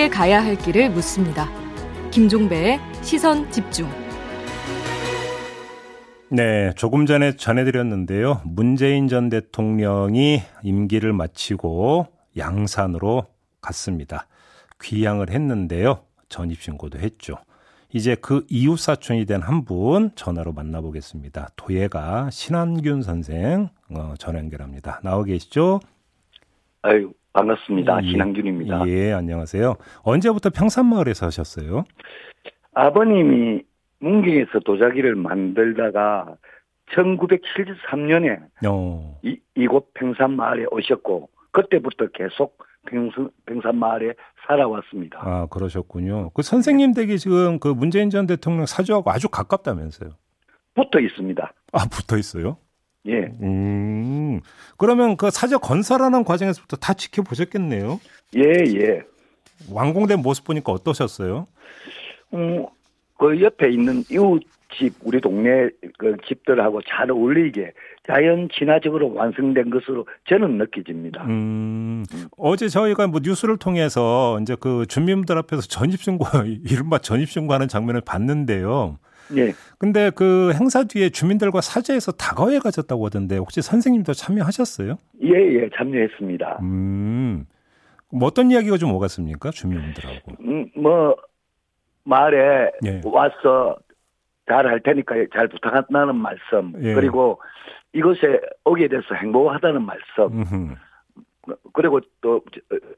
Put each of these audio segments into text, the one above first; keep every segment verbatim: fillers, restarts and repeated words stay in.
함께 가야 할 길을 묻습니다. 김종배의 시선 집중. 네, 조금 전에 전해드렸는데요. 문재인 전 대통령이 임기를 마치고 양산으로 갔습니다. 귀향을 했는데요. 전입신고도 했죠. 이제 그 이웃사촌이 된 한 분 전화로 만나보겠습니다. 도예가 신한균 선생 전화 연결합니다. 나와 계시죠? 아유, 반갑습니다. 예, 신한균입니다. 예, 안녕하세요. 언제부터 평산마을에서 하셨어요? 아버님이 문경에서 도자기를 만들다가 천구백칠십삼 년에 어. 이, 이곳 평산마을에 오셨고 그때부터 계속 평산, 평산마을에 살아왔습니다. 아, 그러셨군요. 그 선생님 댁이 지금 그 문재인 전 대통령 사주하고 아주 가깝다면서요? 붙어 있습니다. 아, 붙어 있어요? 예. 음. 그러면 그 사저 건설하는 과정에서부터 다 지켜보셨겠네요? 예, 예. 완공된 모습 보니까 어떠셨어요? 음, 그 옆에 있는 이웃집, 우리 동네 그 집들하고 잘 어울리게 자연 친화적으로 완성된 것으로 저는 느껴집니다. 음, 어제 저희가 뭐 뉴스를 통해서 이제 그 주민들 앞에서 전입신고, 이른바 전입신고하는 장면을 봤는데요. 예. 근데 그 행사 뒤에 주민들과 사제에서 다과회 가졌다고 하던데 혹시 선생님도 참여하셨어요? 예, 예, 참여했습니다. 음, 어떤 이야기가 좀 오갔습니까? 주민들하고. 음, 뭐, 마을에 예. 와서 잘 할 테니까 잘 부탁한다는 말씀. 예. 그리고 이곳에 오게 돼서 행복하다는 말씀. 음흠. 그리고 또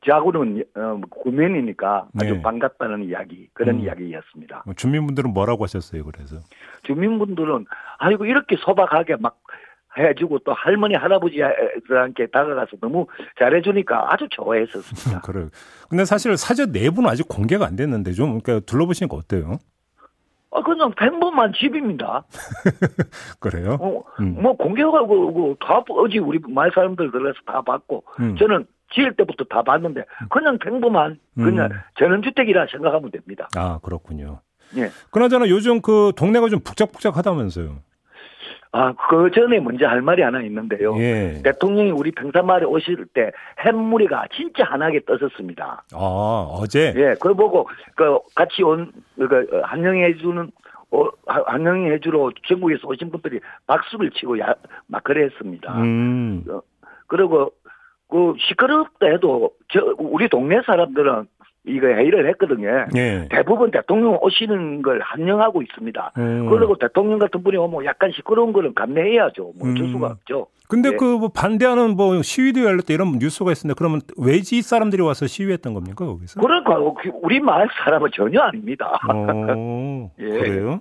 자구는 구면이니까 아주 네. 반갑다는 이야기, 그런 음. 이야기였습니다. 주민분들은 뭐라고 하셨어요? 그래서 주민분들은 아이고 이렇게 소박하게 막 해주고 또 할머니 할아버지들한테 다가가서 너무 잘해주니까 아주 좋아했었습니다. 그래요. 근데 사실 사저 내부는 아직 공개가 안 됐는데 좀 그러니까 둘러보시니까 어때요? 아, 그냥 평범한 집입니다. 그래요? 어, 음. 뭐, 공개하고, 다, 어제 우리 마을 사람들 들어서 다 봤고, 음. 저는 지을 때부터 다 봤는데, 그냥 평범한, 음. 그냥 전원주택이라 생각하면 됩니다. 아, 그렇군요. 예. 그나저나 요즘 그 동네가 좀 북적북적 하다면서요? 아, 그 전에 먼저 할 말이 하나 있는데요. 예. 대통령이 우리 평산마을에 오실 때 햇무늬가 진짜 환하게 떴었습니다. 아, 어제? 예, 그걸 보고, 그, 같이 온, 그, 한영해주는, 어, 한영해주러 전국에서 오신 분들이 박수를 치고 야, 막 그래 했습니다. 음. 어, 그리고, 그, 시끄럽다 해도, 저, 우리 동네 사람들은 이거 회의를 했거든요. 예. 대부분 대통령 오시는 걸 환영하고 있습니다. 음. 그리고 대통령 같은 분이 오면 약간 시끄러운 거는 감내해야죠. 뭐 어쩔 음. 수가 없죠. 근데 예. 그 뭐 반대하는 뭐 시위도 열렸다 이런 뉴스가 있었는데 그러면 외지 사람들이 와서 시위했던 겁니까 거기서? 그러니까 우리 마을 사람은 전혀 아닙니다. 오, 예. 그래요?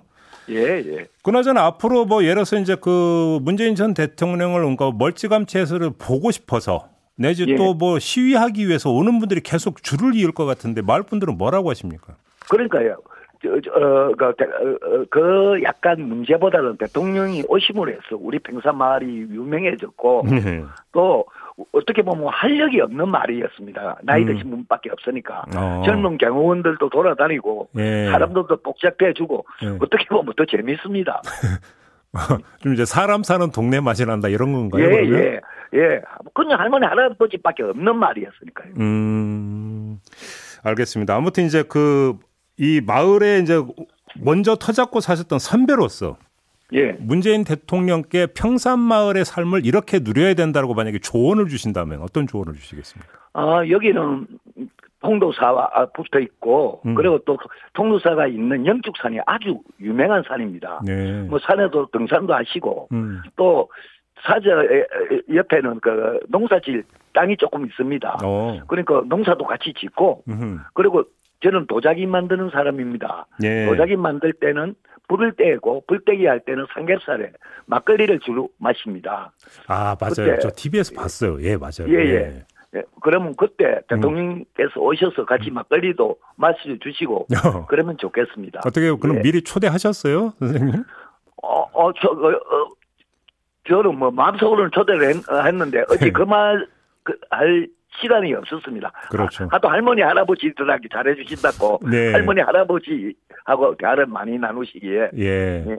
예, 예. 그나저나 앞으로 뭐 예를 들어서 이제 그 문재인 전 대통령을 뭔가 멀찌감치 해서 보고 싶어서. 내지 예. 또 뭐 시위하기 위해서 오는 분들이 계속 줄을 이을 것 같은데 마을 분들은 뭐라고 하십니까? 그러니까요. 저, 저, 어, 그, 어, 그 약간 문제보다는 대통령이 오심으로 해서 우리 평산마을이 유명해졌고 네. 또 어떻게 보면 활력이 없는 마을이었습니다. 나이 드신 음. 분밖에 없으니까 어. 젊은 경호원들도 돌아다니고 예. 사람들도 복잡해주고 예. 어떻게 보면 더 재밌습니다. 좀 이제 사람 사는 동네 맛이 난다 이런 건가요? 예, 그러면? 예, 예. 그냥 할머니 할아버지밖에 없는 말이었으니까요. 음, 알겠습니다. 아무튼 이제 그 이 마을에 이제 먼저 터잡고 사셨던 선배로서, 예, 문재인 대통령께 평산 마을의 삶을 이렇게 누려야 된다라고 만약에 조언을 주신다면 어떤 조언을 주시겠습니까? 아, 여기는 통도사와 붙어 있고, 음. 그리고 또 통도사가 있는 영축산이 아주 유명한 산입니다. 네. 뭐 산에도 등산도 하시고, 음. 또 사저 옆에는 그 농사질 땅이 조금 있습니다. 오. 그러니까 농사도 같이 짓고, 음흠. 그리고 저는 도자기 만드는 사람입니다. 네. 도자기 만들 때는 불을 떼고, 불떼기 할 때는 삼겹살에 막걸리를 주로 마십니다. 아, 맞아요. 그때, 저 티비에서 봤어요. 예, 맞아요. 예, 예. 예. 예, 그러면 그때 대통령께서 음. 오셔서 같이 막걸리도 마셔 주시고 그러면 좋겠습니다. 어떻게 그럼 예. 미리 초대하셨어요, 선생님? 어, 어, 저, 어, 어 저는 뭐 마음속으로는 초대를 했, 했는데 어찌 그 말 그 할 시간이 없었습니다. 그렇죠. 하도 할머니 할아버지들한테 잘해 주신다고 네. 할머니 할아버지하고 대화를 많이 나누시기에 예. 예.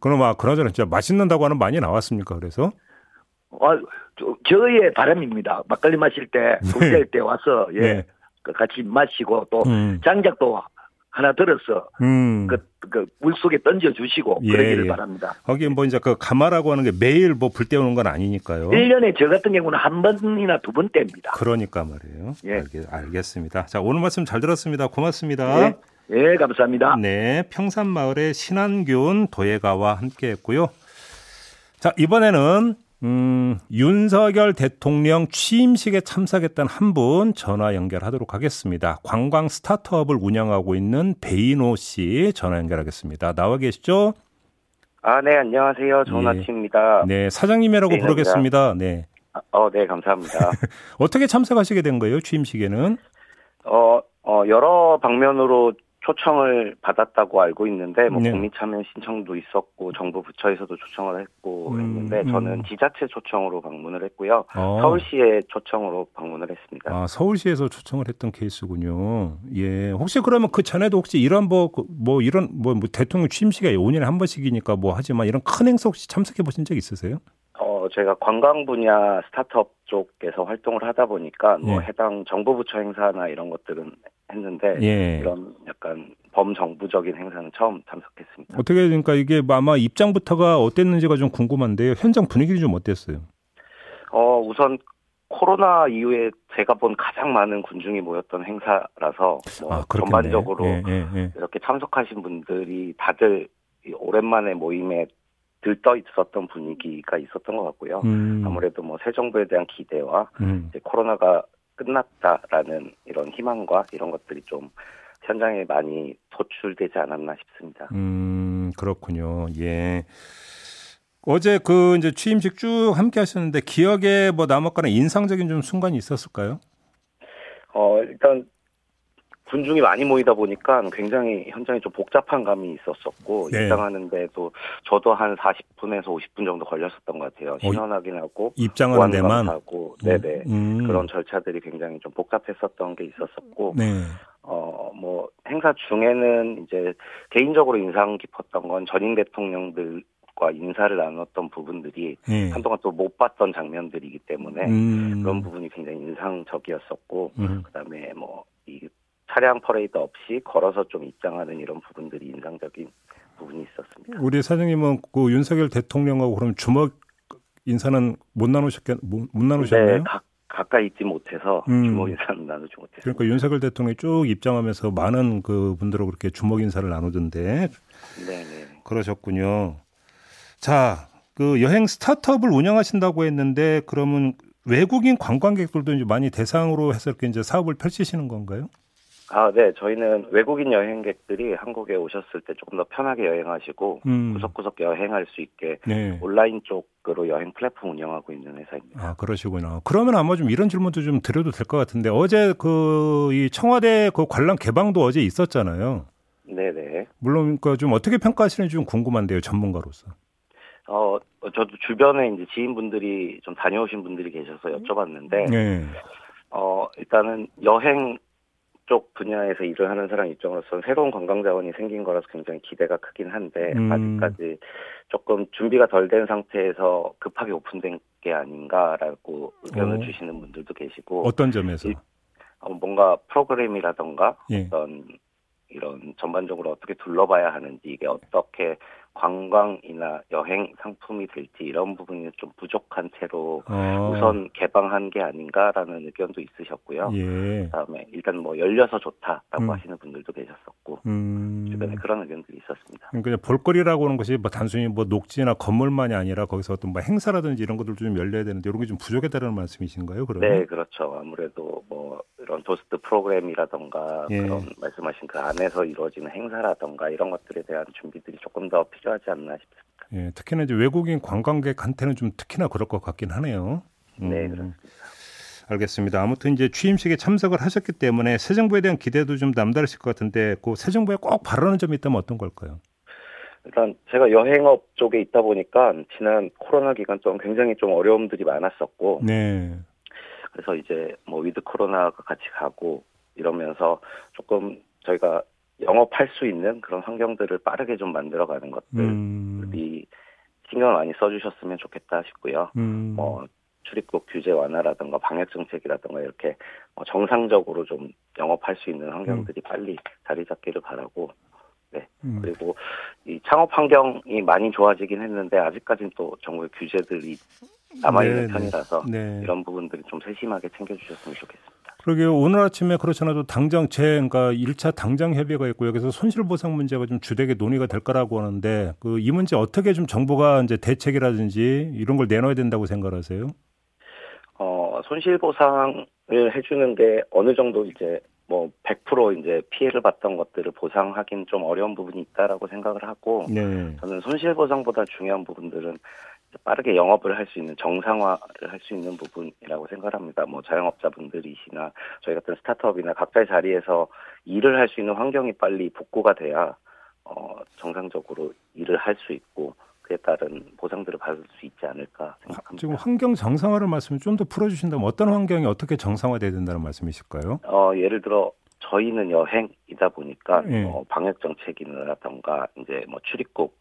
그럼 아 그나저나 진짜 맛있는다고 하는 많이 나왔습니까? 그래서? 아, 저, 저의 바람입니다. 막걸리 마실 때, 네. 때 와서, 예. 네. 같이 마시고 또 음. 장작도 하나 들어서 음. 그, 그 물속에 던져주시고 예, 그러기를 예. 바랍니다. 거기 뭐 이제 그 가마라고 하는 게 매일 뭐 불 때우는 건 아니니까요. 일 년에 저 같은 경우는 한 번이나 두 번 때입니다. 그러니까 말이에요. 예. 알겠, 알겠습니다. 자, 오늘 말씀 잘 들었습니다. 고맙습니다. 예. 예, 감사합니다. 네, 평산마을의 신한균 도예가와 함께했고요. 자, 이번에는 음, 윤석열 대통령 취임식에 참석했던 한 분 전화 연결하도록 하겠습니다. 관광 스타트업을 운영하고 있는 배인호 씨 전화 연결하겠습니다. 나와 계시죠? 아, 네, 안녕하세요. 좋은 아침입니다. 네. 네, 사장님이라고 네, 부르겠습니다. 네. 아, 어, 네, 감사합니다. 어떻게 참석하시게 된 거예요? 취임식에는? 어, 어, 여러 방면으로 초청을 받았다고 알고 있는데 뭐 네. 국민 참여 신청도 있었고 정부 부처에서도 초청을 했고 음, 했는데 저는 음. 지자체 초청으로 방문을 했고요. 아. 서울시에 초청으로 방문을 했습니다. 아, 서울시에서 초청을 했던 케이스군요. 예. 혹시 그러면 그 전에도 혹시 이런 뭐, 뭐 이런 뭐, 뭐 대통령 취임식이 오 년에 한 번씩이니까 뭐 하지만 이런 큰 행사 혹시 참석해 보신 적 있으세요? 어, 제가 관광 분야 스타트업 쪽에서 활동을 하다 보니까 뭐 네. 해당 정부 부처 행사나 이런 것들은 했는데 예. 이런 약간 범정부적인 행사는 처음 참석했습니다. 어떻게 그러니까 이게 아마 입장부터가 어땠는지가 좀 궁금한데요. 현장 분위기는 좀 어땠어요? 어, 우선 코로나 이후에 제가 본 가장 많은 군중이 모였던 행사라서 뭐 아, 전반적으로 예, 예, 예. 이렇게 참석하신 분들이 다들 오랜만에 모임에 들떠 있었던 분위기가 있었던 것 같고요. 음. 아무래도 뭐 새 정부에 대한 기대와 음. 이제 코로나가 끝났다라는 이런 희망과 이런 것들이 좀 현장에 많이 도출되지 않았나 싶습니다. 음, 그렇군요. 예. 어제 그 이제 취임식 쭉 함께 하셨는데 기억에 뭐 남았거나 인상적인 좀 순간이 있었을까요? 어, 일단 군중이 많이 모이다 보니까 굉장히 현장이 좀 복잡한 감이 있었었고 네. 입장하는데도 저도 한 사십 분에서 오십 분 정도 걸렸었던 것 같아요. 신원 확인하고 입장하는 데만 하고 네네 음. 그런 절차들이 굉장히 좀 복잡했었던 게 있었었고 네. 어, 뭐 행사 중에는 이제 개인적으로 인상 깊었던 건 전임 대통령들 과 인사를 나눴던 부분들이 예. 한동안 또 못 봤던 장면들이기 때문에 음. 그런 부분이 굉장히 인상적이었었고 음. 그다음에 뭐 이 차량 퍼레이드 없이 걸어서 좀 입장하는 이런 부분들이 인상적인 부분이 있었습니다. 우리 사장님은 그 윤석열 대통령하고 그럼 주먹 인사는 못 나누셨겠 못, 못 나누셨나요? 네, 각, 가까이 있지 못해서 음. 주먹 인사는 나누지 못했어요. 그러니까 윤석열 대통령이 쭉 입장하면서 많은 그 분들하고 그렇게 주먹 인사를 나누던데. 네, 네. 그러셨군요. 자, 그 여행 스타트업을 운영하신다고 했는데 그러면 외국인 관광객들도 이제 많이 대상으로 해서 이렇게 이제 사업을 펼치시는 건가요? 아, 네. 저희는 외국인 여행객들이 한국에 오셨을 때 조금 더 편하게 여행하시고 음. 구석구석 여행할 수 있게 네. 온라인 쪽으로 여행 플랫폼 운영하고 있는 회사입니다. 아, 그러시구나. 그러면 아마 좀 이런 질문도 좀 드려도 될 것 같은데 어제 그 이 청와대 그 관람 개방도 어제 있었잖아요. 네네. 물론 그 좀 어떻게 평가하시는지 좀 궁금한데요, 전문가로서. 어, 저도 주변에 이제 지인분들이 좀 다녀오신 분들이 계셔서 여쭤봤는데, 네. 어, 일단은 여행 쪽 분야에서 일을 하는 사람 입장으로서는 새로운 관광 자원이 생긴 거라서 굉장히 기대가 크긴 한데, 음. 아직까지 조금 준비가 덜 된 상태에서 급하게 오픈된 게 아닌가라고 의견을 오. 주시는 분들도 계시고, 어떤 점에서? 이, 어, 뭔가 프로그램이라던가, 예. 어떤 이런 전반적으로 어떻게 둘러봐야 하는지, 이게 어떻게 관광이나 여행 상품이 될지 이런 부분이 좀 부족한 채로 아. 우선 개방한 게 아닌가라는 의견도 있으셨고요. 예. 그다음에 일단 뭐 열려서 좋다라고 음. 하시는 분들도 계셨었고 음. 주변에 그런 의견들이 있었습니다. 그러니까 볼거리라고 하는 것이 뭐 단순히 뭐 녹지나 건물만이 아니라 거기서 어떤 뭐 행사라든지 이런 것들도 좀 열려야 되는데 이런 게 좀 부족했다는 말씀이신가요? 그러면? 네, 그렇죠. 아무래도 뭐 이런 도스트 프로그램이라든가 예. 그런 말씀하신 그 안에서 이루어지는 행사라든가 이런 것들에 대한 준비들이 조금 더 필요. 하지 않나 싶습니다. 예, 특히나 이제 외국인 관광객한테는 좀 특히나 그럴 것 같긴 하네요. 음, 네, 그렇습니다. 알겠습니다. 아무튼 이제 취임식에 참석을 하셨기 때문에 새 정부에 대한 기대도 좀 남다르실 것 같은데, 그 새 정부에 꼭 바라는 점이 있다면 어떤 걸까요? 일단 제가 여행업 쪽에 있다 보니까 지난 코로나 기간 동안 굉장히 좀 어려움들이 많았었고, 네. 그래서 이제 뭐 위드 코로나가 같이 가고 이러면서 조금 저희가 영업할 수 있는 그런 환경들을 빠르게 좀 만들어가는 것들이 음. 신경을 많이 써주셨으면 좋겠다 싶고요. 음. 어, 출입국 규제 완화라든가 방역 정책이라든가 이렇게 정상적으로 좀 영업할 수 있는 환경들이 음. 빨리 자리 잡기를 바라고, 네. 음. 그리고 이 창업 환경이 많이 좋아지긴 했는데 아직까지는 또 정부의 규제들이 남아있는 네, 편이라서 네. 이런 부분들이 좀 세심하게 챙겨주셨으면 좋겠습니다. 그러게요. 오늘 아침에 그렇잖아도 당장 제 그러니까 일 차 당장 협의가 있고 여기서 손실보상 문제가 좀 주되게 논의가 될 거라고 하는데 그 이 문제 어떻게 좀 정부가 이제 대책이라든지 이런 걸 내놔야 된다고 생각하세요? 어 손실보상을 해주는 게 어느 정도 이제 뭐 백 퍼센트 이제 피해를 봤던 것들을 보상하긴 좀 어려운 부분이 있다라고 생각을 하고 네. 저는 손실보상보다 중요한 부분들은 빠르게 영업을 할 수 있는 정상화를 할 수 있는 부분이라고 생각합니다. 뭐 자영업자분들이시나 저희 같은 스타트업이나 각자의 자리에서 일을 할 수 있는 환경이 빨리 복구가 돼야 어, 정상적으로 일을 할 수 있고 그에 따른 보상들을 받을 수 있지 않을까 생각합니다. 지금 환경 정상화를 말씀을 좀 더 풀어주신다면 어떤 환경이 어떻게 정상화돼야 된다는 말씀이실까요? 어, 예를 들어 저희는 여행이다 보니까 네. 어, 방역 정책이라던가 이제 뭐 출입국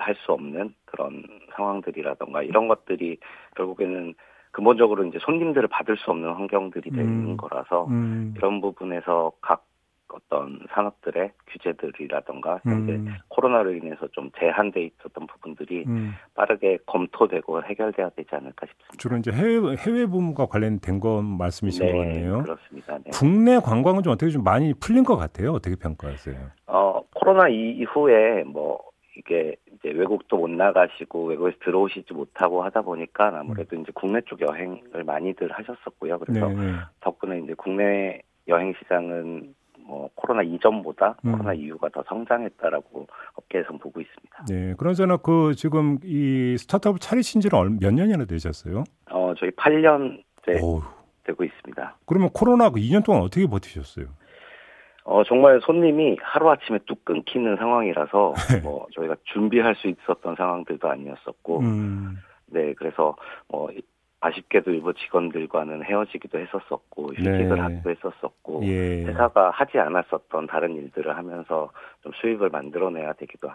할 수 없는 그런 상황들이라던가 이런 것들이 결국에는 근본적으로 이제 손님들을 받을 수 없는 환경들이 되는 음, 거라서 음. 이런 부분에서 각 어떤 산업들의 규제들이라던가 현재 음. 코로나로 인해서 좀 제한돼 있었던 부분들이 음. 빠르게 검토되고 해결돼야 되지 않을까 싶습니다. 주로 이제 해외 해외 부문과 관련된 거 말씀이신 네, 것 같네요. 그렇습니다. 네. 국내 관광은 좀 어떻게 좀 많이 풀린 것 같아요. 어떻게 평가하세요? 어 코로나 이후에 뭐 이게 이제 외국도 못 나가시고 외국에서 들어오시지 못하고 하다 보니까 아무래도 이제 국내 쪽 여행을 많이들 하셨었고요. 그래서 네네. 덕분에 이제 국내 여행 시장은 뭐 코로나 이전보다 음. 코로나 이후가 더 성장했다라고 업계에서 보고 있습니다. 네, 그러잖아 그 지금 이 스타트업 차리신 지는 몇 년이나 되셨어요? 어, 저희 팔 년째 오우. 되고 있습니다. 그러면 코로나 그 이 년 동안 어떻게 버티셨어요? 어 정말 손님이 하루 아침에 뚝 끊기는 상황이라서 뭐 저희가 준비할 수 있었던 상황들도 아니었었고, 음. 네 그래서 뭐 아쉽게도 일부 직원들과는 헤어지기도 했었었고, 휴직을 네. 하기도 했었었고, 예. 회사가 하지 않았었던 다른 일들을 하면서 좀 수익을 만들어내야 되기도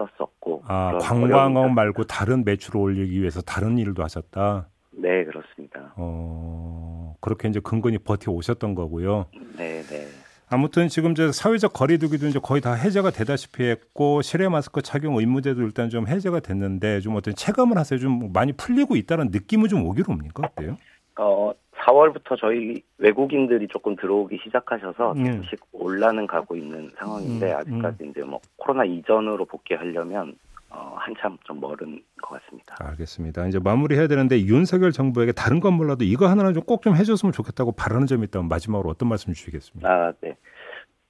했었었고. 아 관광업 말고 다른 매출을 올리기 위해서 다른 일도 하셨다. 네 그렇습니다. 어 그렇게 이제 근근히 버텨 오셨던 거고요. 네 네. 아무튼 지금 이제 사회적 거리두기도 이제 거의 다 해제가 되다시피 했고 실외 마스크 착용 의무제도 일단 좀 해제가 됐는데 좀 어떤 체감을 하세요? 좀 많이 풀리고 있다는 느낌은 좀 오기로 옵니까? 어때요? 어 사월부터 저희 외국인들이 조금 들어오기 시작하셔서 조금씩 음. 올라는 가고 있는 상황인데 음, 아직까지 음. 이제 뭐 코로나 이전으로 복귀하려면 어, 한참 좀 멀은 것 같습니다. 알겠습니다. 이제 마무리해야 되는데 윤석열 정부에게 다른 건 몰라도 이거 하나는 좀 꼭 좀 해줬으면 좋겠다고 바라는 점이 있다면 마지막으로 어떤 말씀 주시겠습니까? 아, 네.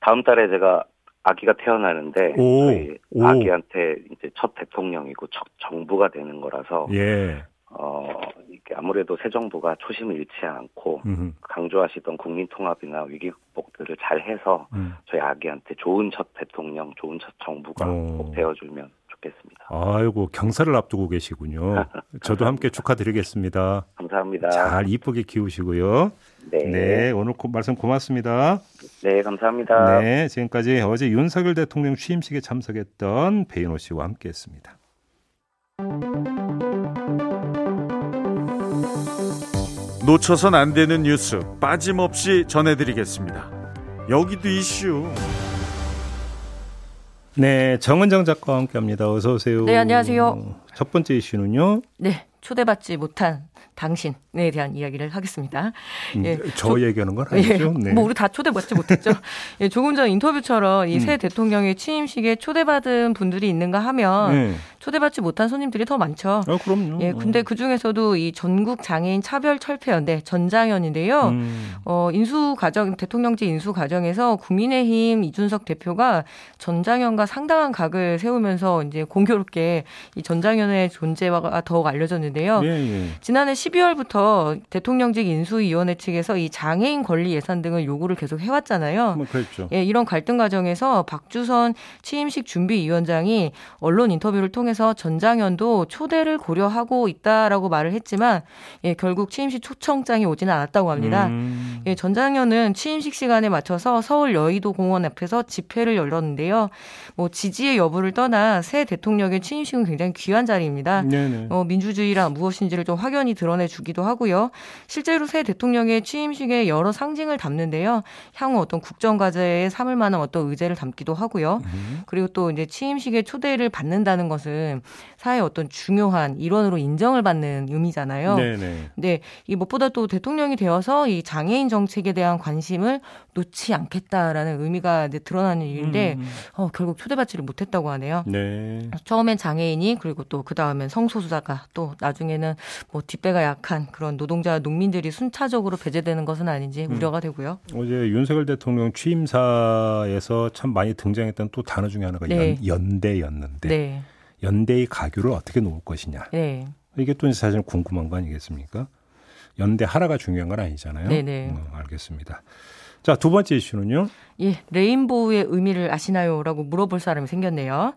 다음 달에 제가 아기가 태어나는데 오, 저희 오. 아기한테 이제 첫 대통령이고 첫 정부가 되는 거라서 예. 어, 이렇게 아무래도 새 정부가 초심을 잃지 않고 음흠. 강조하시던 국민통합이나 위기 극복들을 잘 해서 음. 저희 아기한테 좋은 첫 대통령, 좋은 첫 정부가 오. 꼭 되어주면 좋겠습니다. 아이고 경사를 앞두고 계시군요. 저도 함께 축하드리겠습니다. 감사합니다. 잘 이쁘게 키우시고요. 네. 네, 오늘 고, 말씀 고맙습니다. 네, 감사합니다. 네, 지금까지 어제 윤석열 대통령 취임식에 참석했던 배인호 씨와 함께했습니다. 놓쳐선 안 되는 뉴스 빠짐없이 전해드리겠습니다. 여기도 이슈. 네, 정은정 작가와 함께합니다. 어서 오세요. 네, 안녕하세요. 첫 번째 이슈는요. 네, 초대받지 못한 당신에 대한 이야기를 하겠습니다. 예, 저, 저 얘기하는 건 아니죠? 예, 네. 뭐 우리 다 초대받지 못했죠. 예, 조금 전 인터뷰처럼 이 새 음. 대통령의 취임식에 초대받은 분들이 있는가 하면 네. 초대받지 못한 손님들이 더 많죠. 아, 그럼요. 예, 근데 그 중에서도 이 전국 장애인 차별 철폐연대 전장연인데요. 음. 어, 인수 과정 대통령제 인수 과정에서 국민의힘 이준석 대표가 전장연과 상당한 각을 세우면서 이제 공교롭게 이 전장연의 존재가 더욱 알려졌는데요. 예, 예. 지난해 십이월부터 대통령직 인수위원회 측에서 이 장애인 권리 예산 등을 요구를 계속 해왔잖아요. 뭐 그렇죠. 예, 이런 갈등 과정에서 박주선 취임식 준비위원장이 언론 인터뷰를 통해서 포함해서 전장연도 초대를 고려하고 있다라고 말을 했지만 예, 결국 취임식 초청장이 오지는 않았다고 합니다. 음. 예, 전장연은 취임식 시간에 맞춰서 서울 여의도 공원 앞에서 집회를 열었는데요. 뭐 지지의 여부를 떠나 새 대통령의 취임식은 굉장히 귀한 자리입니다. 어, 민주주의란 무엇인지를 좀 확연히 드러내주기도 하고요. 실제로 새 대통령의 취임식에 여러 상징을 담는데요. 향후 어떤 국정과제에 삼을 만한 어떤 의제를 담기도 하고요. 음. 그리고 또 이제 취임식에 초대를 받는다는 것은 사회의 어떤 중요한 일원으로 인정을 받는 의미잖아요. 네네. 근데 이 무엇보다 또 대통령이 되어서 이 장애인 정책에 대한 관심을 놓지 않겠다라는 의미가 이제 드러나는 일인데 음. 어, 결국 초대받지를 못했다고 하네요. 네. 처음엔 장애인이 그리고 또 그 다음엔 성소수자가 또 나중에는 뭐 뒷배가 약한 그런 노동자 농민들이 순차적으로 배제되는 것은 아닌지 음. 우려가 되고요. 어제 윤석열 대통령 취임사에서 참 많이 등장했던 또 단어 중에 하나가 네. 연, 연대였는데 네. 연대의 가교를 어떻게 놓을 것이냐. 네. 이게 또 사실 궁금한 거 아니겠습니까? 연대 하나가 중요한 건 아니잖아요. 네네. 음, 알겠습니다. 자, 두 번째 이슈는요? 예, 레인보우의 의미를 아시나요? 라고 물어볼 사람이 생겼네요.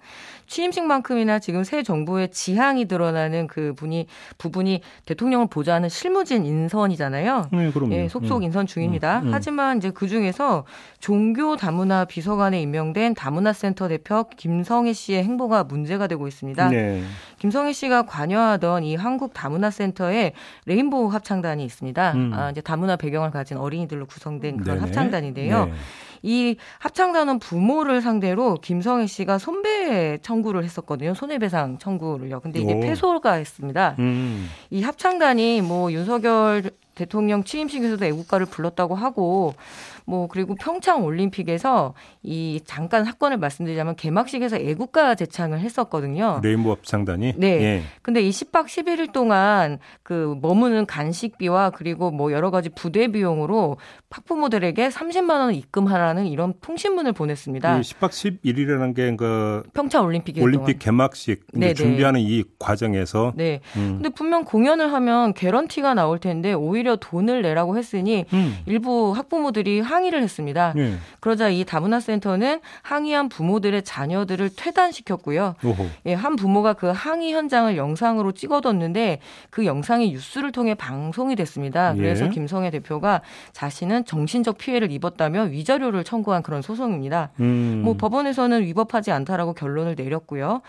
취임식만큼이나 지금 새 정부의 지향이 드러나는 그 분이, 부분이 대통령을 보좌하는 실무진 인선이잖아요. 네, 그럼요. 예, 속속 음. 인선 중입니다. 음, 음. 하지만 이제 그 중에서 종교 다문화 비서관에 임명된 다문화센터 대표 김성희 씨의 행보가 문제가 되고 있습니다. 네. 김성희 씨가 관여하던 이 한국 다문화센터에 레인보우 합창단이 있습니다. 음. 아, 이제 다문화 배경을 가진 어린이들로 구성된 그런 네네. 합창단인데요. 네. 이 합창단은 부모를 상대로 김성희 씨가 손배 청구를 했었거든요. 손해배상 청구를요. 근데 이게 오. 패소가 했습니다. 음. 이 합창단이 뭐 윤석열 대통령 취임식에서도 애국가를 불렀다고 하고 뭐 그리고 평창올림픽에서 이 잠깐 사건을 말씀드리자면 개막식에서 애국가 제창을 했었거든요. 레인보우 합창단이? 네. 예. 근데 이 십 박 십일 일 동안 그 머무는 간식비와 그리고 뭐 여러 가지 부대 비용으로 학부모들에게 삼십만 원을 입금하라는 이런 통신문을 보냈습니다. 이 십 박 십일 일이라는 게 그 평창올림픽 올림픽 개막식 준비하는 이 과정에서 네. 음. 근데 분명 공연을 하면 개런티가 나올 텐데 오히려 돈을 내라고 했으니 음. 일부 학부모들이 항의를 했습니다. 예. 그러자 이 다문화센터는 항의한 부모들의 자녀들을 퇴단시켰고요. 예, 한 부모가 그 항의 현장을 영상으로 찍어뒀는데 그 영상이 뉴스를 통해 방송이 됐습니다. 그래서 예. 김성희 대표가 자신은 정신적 피해를 입었다며 위자료를 청구한 그런 소송입니다. 음. 뭐 법원에서는 위법하지 않다라고 결론을 내렸고요.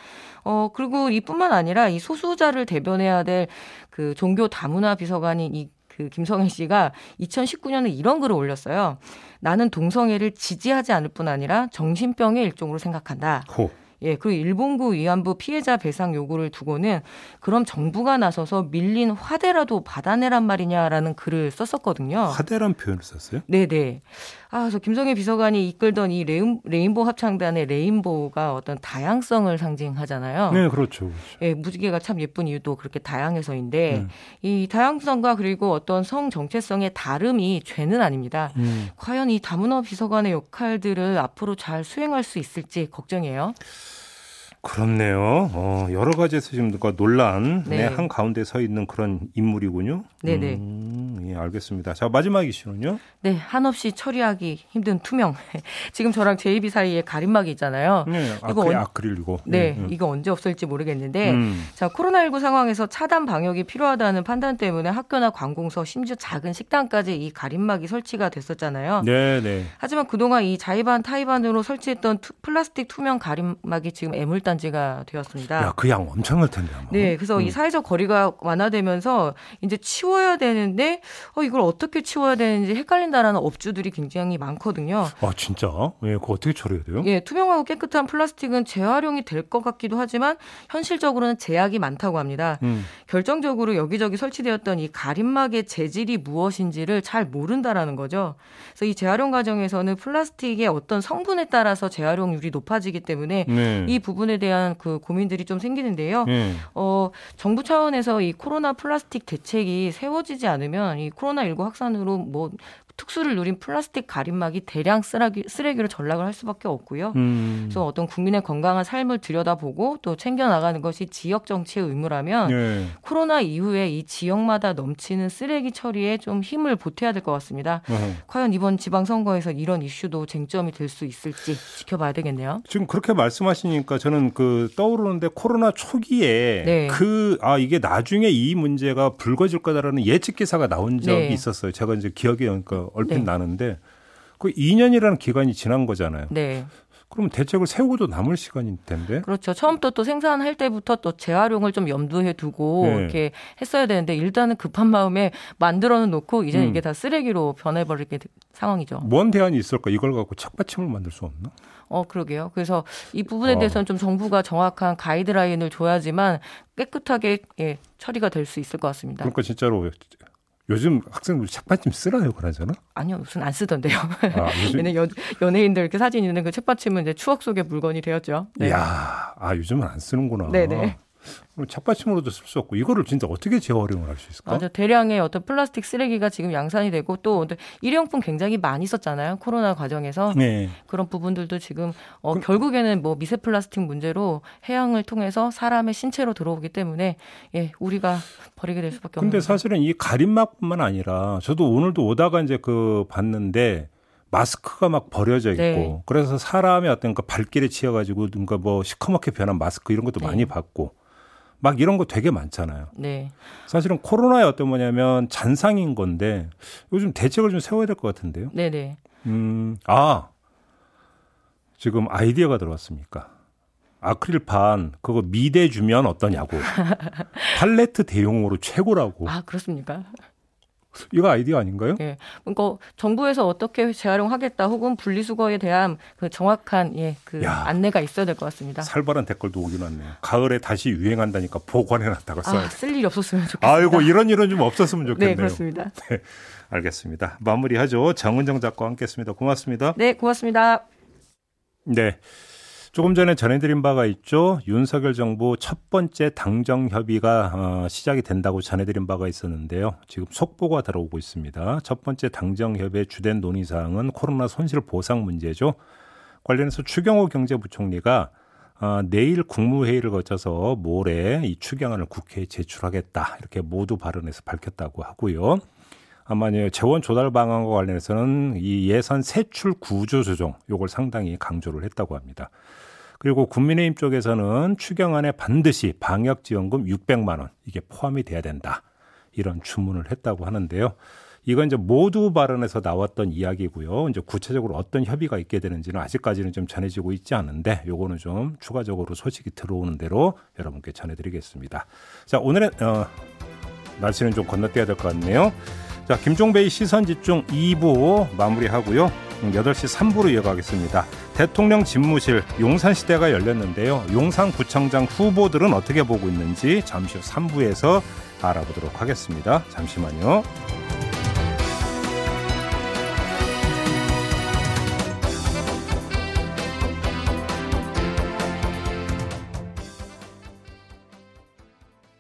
어, 그리고 이뿐만 아니라 이 소수자를 대변해야 될 그 종교 다문화 비서관인 이 그 김성희 씨가 이천십구 년에 이런 글을 올렸어요. 나는 동성애를 지지하지 않을 뿐 아니라 정신병의 일종으로 생각한다. 호. 예, 그리고 일본군 위안부 피해자 배상 요구를 두고는 그럼 정부가 나서서 밀린 화대라도 받아내란 말이냐라는 글을 썼었거든요. 화대란 표현을 썼어요? 네네. 아, 그래서 김성희 비서관이 이끌던 이 레인, 레인보우 합창단의 레인보우가 어떤 다양성을 상징하잖아요. 네, 그렇죠. 그렇죠. 예, 무지개가 참 예쁜 이유도 그렇게 다양해서인데 네. 이 다양성과 그리고 어떤 성 정체성의 다름이 죄는 아닙니다. 음. 과연 이 다문화 비서관의 역할들을 앞으로 잘 수행할 수 있을지 걱정이에요. 그렇네요. 어, 여러 가지에서 지금 논란의 네. 한 가운데 서 있는 그런 인물이군요. 네네. 음, 예, 알겠습니다. 자, 마지막 이슈는요? 네, 한없이 처리하기 힘든 투명. 지금 저랑 제이비 사이에 가림막이 있잖아요. 네, 이거 아크릴, 언... 아크릴이고. 네, 음, 음. 이거 언제 없을지 모르겠는데, 음. 자, 코로나십구 상황에서 차단 방역이 필요하다는 판단 때문에 학교나 관공서, 심지어 작은 식당까지 이 가림막이 설치가 됐었잖아요. 네, 네. 하지만 그동안 이 자의반 타의반으로 설치했던 투, 플라스틱 투명 가림막이 지금 애물단 단지가 되었습니다. 야, 그 양 엄청날 텐데. 아마. 네, 그래서 음. 이 사회적 거리가 완화되면서 이제 치워야 되는데 어, 이걸 어떻게 치워야 되는지 헷갈린다라는 업주들이 굉장히 많거든요. 아, 진짜? 예, 그거 어떻게 처리해야 돼요? 예, 투명하고 깨끗한 플라스틱은 재활용이 될 것 같기도 하지만 현실적으로는 제약이 많다고 합니다. 음. 결정적으로 여기저기 설치되었던 이 가림막의 재질이 무엇인지를 잘 모른다라는 거죠. 그래서 이 재활용 과정에서는 플라스틱의 어떤 성분에 따라서 재활용률이 높아지기 때문에 네. 이 부분에 대한 그 고민들이 좀 생기는데요. 네. 어, 정부 차원에서 이 코로나 플라스틱 대책이 세워지지 않으면 이 코로나십구 확산으로 뭐 특수를 누린 플라스틱 가림막이 대량 쓰레기, 쓰레기로 전락을 할 수밖에 없고요. 음. 그래서 어떤 국민의 건강한 삶을 들여다보고 또 챙겨나가는 것이 지역 정치의 의무라면 예. 코로나 이후에 이 지역마다 넘치는 쓰레기 처리에 좀 힘을 보태야 될 것 같습니다. 어허. 과연 이번 지방선거에서 이런 이슈도 쟁점이 될 수 있을지 지켜봐야 되겠네요. 지금 그렇게 말씀하시니까 저는 그 떠오르는데 코로나 초기에 네. 그 아 이게 나중에 이 문제가 불거질 거다라는 예측 기사가 나온 적이 네. 있었어요. 제가 이제 기억이 그러니까 얼핏 네. 나는데 그 이 년이라는 기간이 지난 거잖아요. 네. 그럼 대책을 세우고도 남을 시간일 텐데. 그렇죠. 처음부터 또 생산할 때부터 또 재활용을 좀 염두에 두고 네. 이렇게 했어야 되는데 일단은 급한 마음에 만들어 놓고 이제는 음. 이게 다 쓰레기로 변해버릴 게 상황이죠. 뭔 대안이 있을까? 이걸 갖고 책받침을 만들 수 없나? 어, 그러게요. 그래서 이 부분에 대해서는 어. 좀 정부가 정확한 가이드라인을 줘야지만 깨끗하게 예, 처리가 될 수 있을 것 같습니다. 그러니까 진짜로 요즘 학생들 책받침 쓰라요, 그러잖아? 아니요, 무슨 안 쓰던데요. 아, 요즘... 연, 연예인들 이렇게 사진 있는 그 책받침은 이제 추억 속의 물건이 되었죠. 네. 야, 아 요즘은 안 쓰는구나. 네네. 책받침으로도 쓸 수 없고 이거를 진짜 어떻게 재활용을 할 수 있을까? 맞아, 대량의 어떤 플라스틱 쓰레기가 지금 양산이 되고 또 일회용품 굉장히 많이 썼잖아요. 코로나 과정에서 네. 그런 부분들도 지금 어, 그럼, 결국에는 뭐 미세 플라스틱 문제로 해양을 통해서 사람의 신체로 들어오기 때문에 예, 우리가 버리게 될 수밖에 없는. 근데 사실은 이 가림막뿐만 아니라 저도 오늘도 오다가 이제 그 봤는데. 마스크가 막 버려져 있고 네. 그래서 사람의 어떤 그 발길에 치여가지고 뭔가 뭐 시커멓게 변한 마스크 이런 것도 네. 많이 봤고 막 이런 거 되게 많잖아요. 네. 사실은 코로나의 어떤 뭐냐면 잔상인 건데 요즘 대책을 좀 세워야 될 것 같은데요. 네네. 음, 아 지금 아이디어가 들어왔습니까? 아크릴판 그거 미대 주면 어떠냐고 팔레트 대용으로 최고라고. 아 그렇습니까? 이거 아이디어 아닌가요? 네. 그러니까 정부에서 어떻게 재활용하겠다 혹은 분리수거에 대한 그 정확한 예, 그 야, 안내가 있어야 될 것 같습니다. 살벌한 댓글도 오긴 왔네요. 가을에 다시 유행한다니까 보관해놨다가 써야 돼. 아, 쓸 일이 없었으면 좋겠습니다. 아이고 이런 일은 좀 없었으면 좋겠네요. 네, 그렇습니다. 네, 알겠습니다. 마무리하죠. 정은정 작가와 함께했습니다. 고맙습니다. 네, 고맙습니다. 네. 조금 전에 전해드린 바가 있죠. 윤석열 정부 첫 번째 당정 협의가 시작이 된다고 전해드린 바가 있었는데요. 지금 속보가 들어오고 있습니다. 첫 번째 당정 협의의 주된 논의사항은 코로나 손실 보상 문제죠. 관련해서 추경호 경제부총리가 내일 국무회의를 거쳐서 모레 이 추경안을 국회에 제출하겠다 이렇게 모두 발언해서 밝혔다고 하고요. 아마 재원 조달 방안과 관련해서는 이 예산 세출 구조 조정 이걸 상당히 강조를 했다고 합니다. 그리고 국민의힘 쪽에서는 추경안에 반드시 방역지원금 육백만 원 이게 포함이 돼야 된다 이런 주문을 했다고 하는데요. 이건 이제 모두 발언에서 나왔던 이야기고요. 이제 구체적으로 어떤 협의가 있게 되는지는 아직까지는 좀 전해지고 있지 않은데 요거는 좀 추가적으로 소식이 들어오는 대로 여러분께 전해드리겠습니다. 자 오늘의 어, 날씨는 좀 건너뛰어야 될 것 같네요. 자, 김종배의 시선집중 이 부 마무리하고요. 여덟 시 삼 부로 이어가겠습니다. 대통령 집무실 용산시대가 열렸는데요. 용산구청장 후보들은 어떻게 보고 있는지 잠시 후 삼 부에서 알아보도록 하겠습니다. 잠시만요.